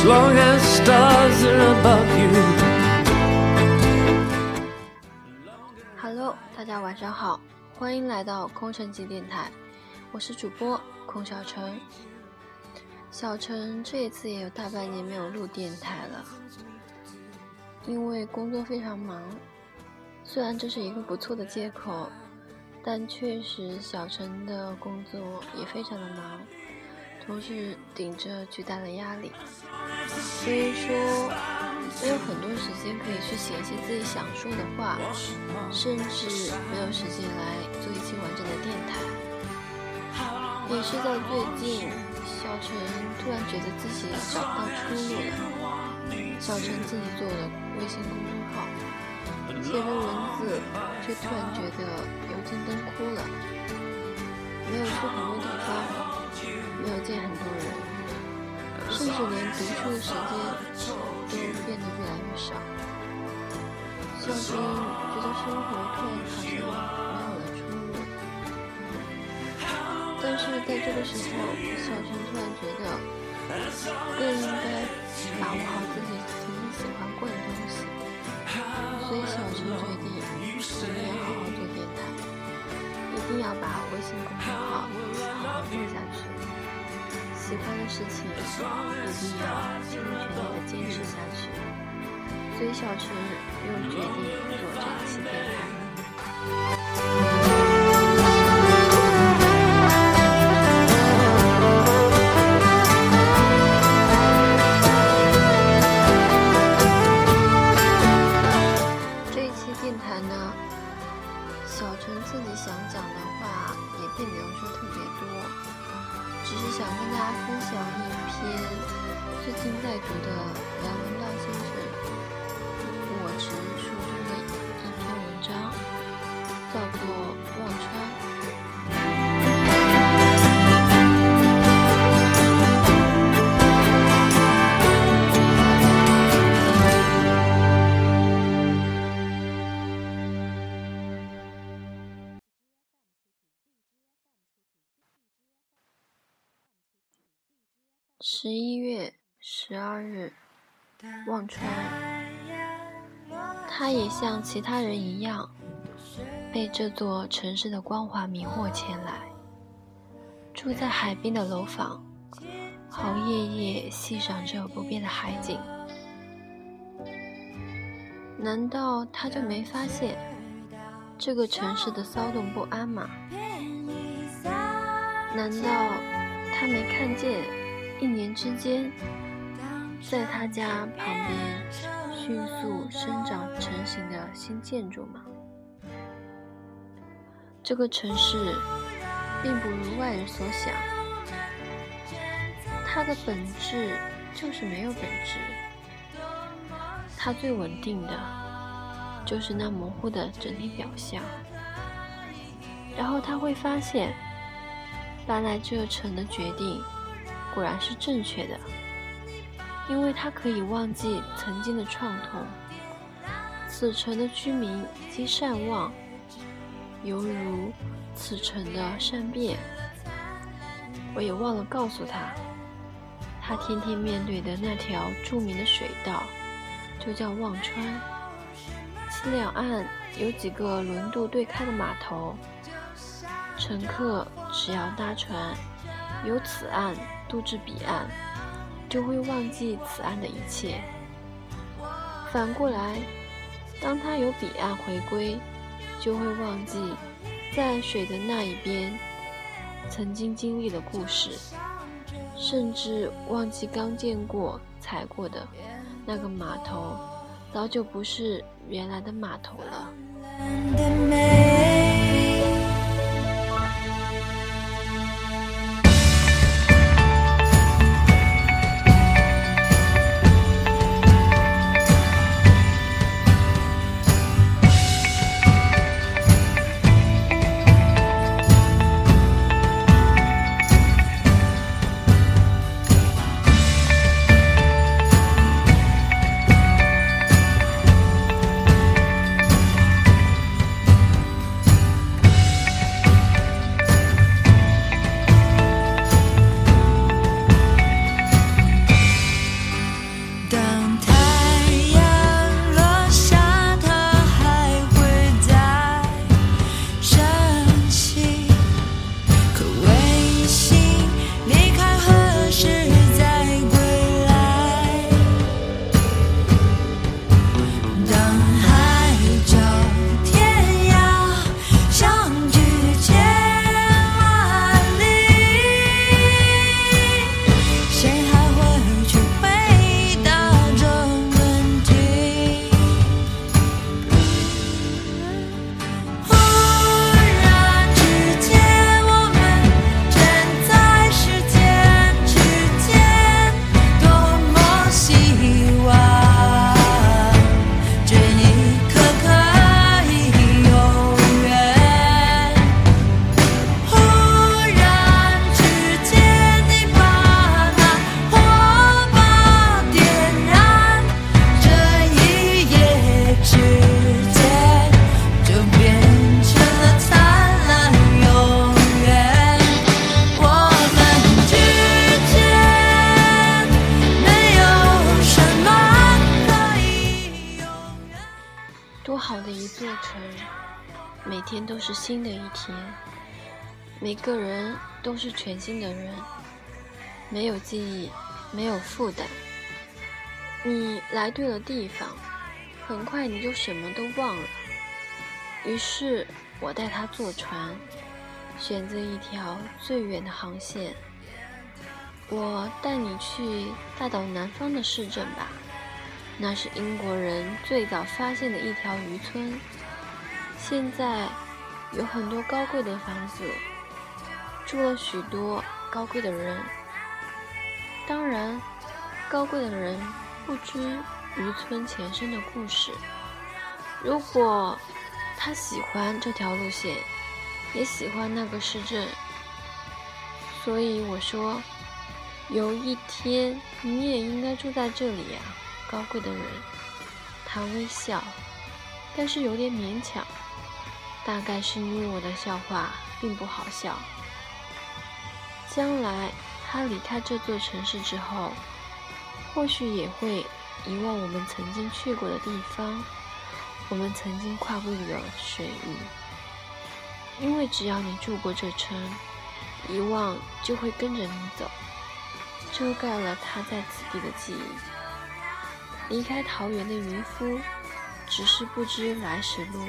as long as stars are above you. Hello， 大家晚上好，欢迎来到空城计电台，我是主播空小城。小城这一次也有大半年没有录电台了，因为工作非常忙。虽然这是一个不错的借口，但确实小城的工作也非常的忙，同时顶着巨大的压力，所以说没有很多时间可以去写一些自己想说的话，甚至没有时间来做一期完整的电台。也是在最近，小城突然觉得自己找到出路了。小城自己做了微信公众号，写着文字，却突然觉得油尽灯枯了，没有去很多地方，没有见很多人，甚至连读书的时间都变得越来越少。小城觉得生活突然好像没有了出路，但是在这个时候，小城突然觉得更应该把握好自己曾经喜欢过的东西，所以小城决定明年好好做电台，一定要把微信公众号好好弄下去。喜欢的事情一定要尽全力的坚持下去，所以小城又决定做这一期电台。这一期电台呢，小城自己想讲的话也并没有说特别多。只是想跟大家分享一篇最近在读的梁文道先生我执书中的一篇文章，叫做《忘川》。11月12日，忘川，他也像其他人一样，被这座城市的光华迷惑前来。住在海边的楼房，好夜夜欣赏着不变的海景。难道他就没发现这个城市的骚动不安吗？难道他没看见？一年之间，在他家旁边迅速生长成型的新建筑吗？这个城市并不如外人所想，它的本质就是没有本质，它最稳定的就是那模糊的整体表象。然后他会发现，搬来这城的决定果然是正确的，因为他可以忘记曾经的创痛。此城的居民皆善忘，犹如此城的善变。我也忘了告诉他，他天天面对的那条著名的水道就叫忘川，其两岸有几个轮渡对开的码头，乘客只要搭船由此岸渡至彼岸，就会忘记此岸的一切。反过来，当他由彼岸回归，就会忘记在水的那一边曾经经历的故事，甚至忘记刚见过踩过的那个码头早就不是原来的码头了。每天都是新的一天，每个人都是全新的人，没有记忆，没有负担。你来对了地方，很快你就什么都忘了。于是我带他坐船，选择一条最远的航线。我带你去大岛南方的市镇吧，那是英国人最早发现的一条渔村，现在有很多高贵的房子，住了许多高贵的人。当然，高贵的人不知渔村前身的故事。如果他喜欢这条路线，也喜欢那个市镇，所以我说，有一天你也应该住在这里呀，高贵的人。他微笑，但是有点勉强，大概是因为我的笑话并不好笑。将来他离开这座城市之后，或许也会遗忘我们曾经去过的地方，我们曾经跨过的水域，因为只要你住过这城，遗忘就会跟着你走，遮盖了他在此地的记忆。离开桃源的渔夫只是不知来时路，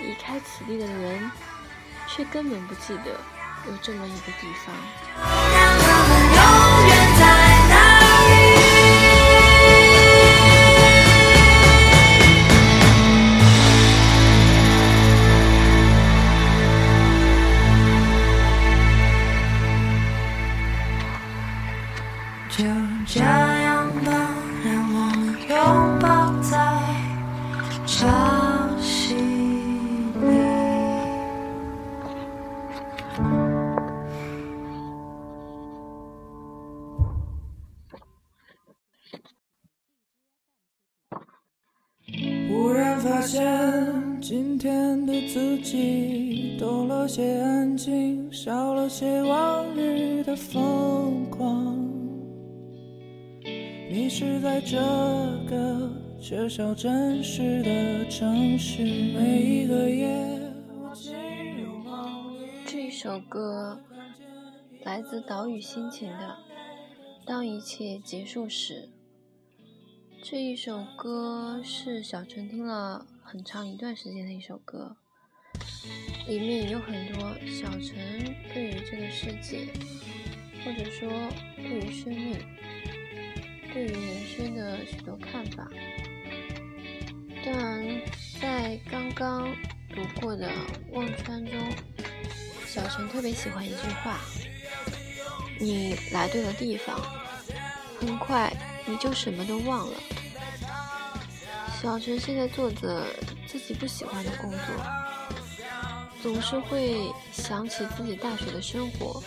离开此地的人却根本不记得有这么一个地方。让我们永远在那里。就这样吧，让我们拥抱在潮汐里。忽然发现今天的自己多了些安静，少了些往日的疯狂。迷失在这个缺少真实的城市，每一个夜我进入梦里。这首歌来自岛屿心情的《当一切结束时》。这一首歌是小陈听了很长一段时间的一首歌，里面有很多小陈对于这个世界，或者说对于生命，对于人生的许多看法。当然，在刚刚读过的《忘川》中，小陈特别喜欢一句话：你来对了地方，很快你就什么都忘了。小陈现在做着自己不喜欢的工作，总是会想起自己大学的生活。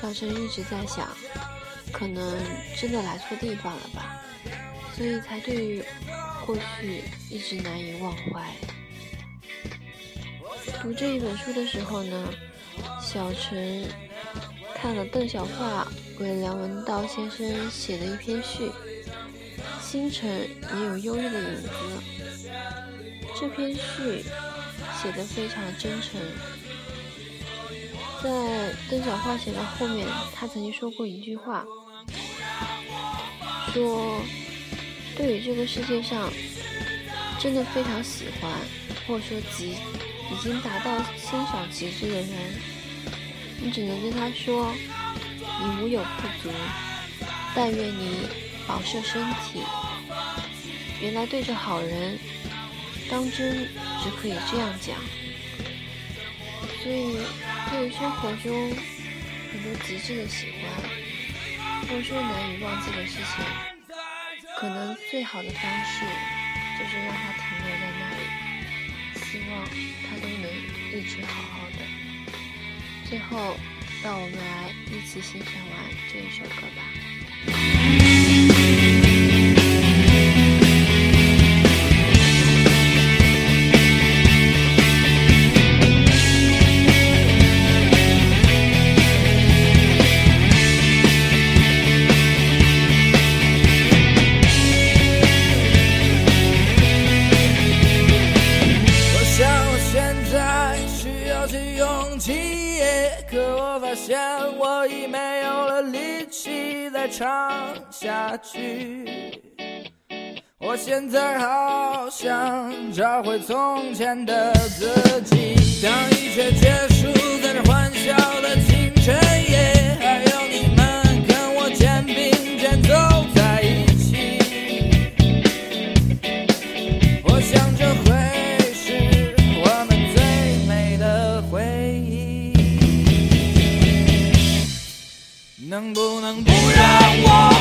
小陈一直在想，可能真的来错地方了吧，所以才对于过去一直难以忘怀。读这一本书的时候呢，小陈看了邓小樺为梁文道先生写的一篇序，星辰也有忧郁的影子。这篇序写得非常真诚。在邓小樺写到后面，他曾经说过一句话，说对于这个世界上真的非常喜欢，或者说已经达到欣赏极致的人，你只能对他说，你无有不足，但愿你饱受身体。原来对着好人，当真只可以这样讲。所以对于生活中很多极致的喜欢，或者说难以忘记的事情，可能最好的方式就是让它停留在那里，希望它都能一直好好的。最后，让我们来一起欣赏完这一首歌吧。我发现我已没有了力气再唱下去，我现在好想找回从前的自己。当一切结束，在这欢笑的清晨夜，还有你们跟我肩并肩走在一起，我想这会是我们最美的回忆。能不能不让我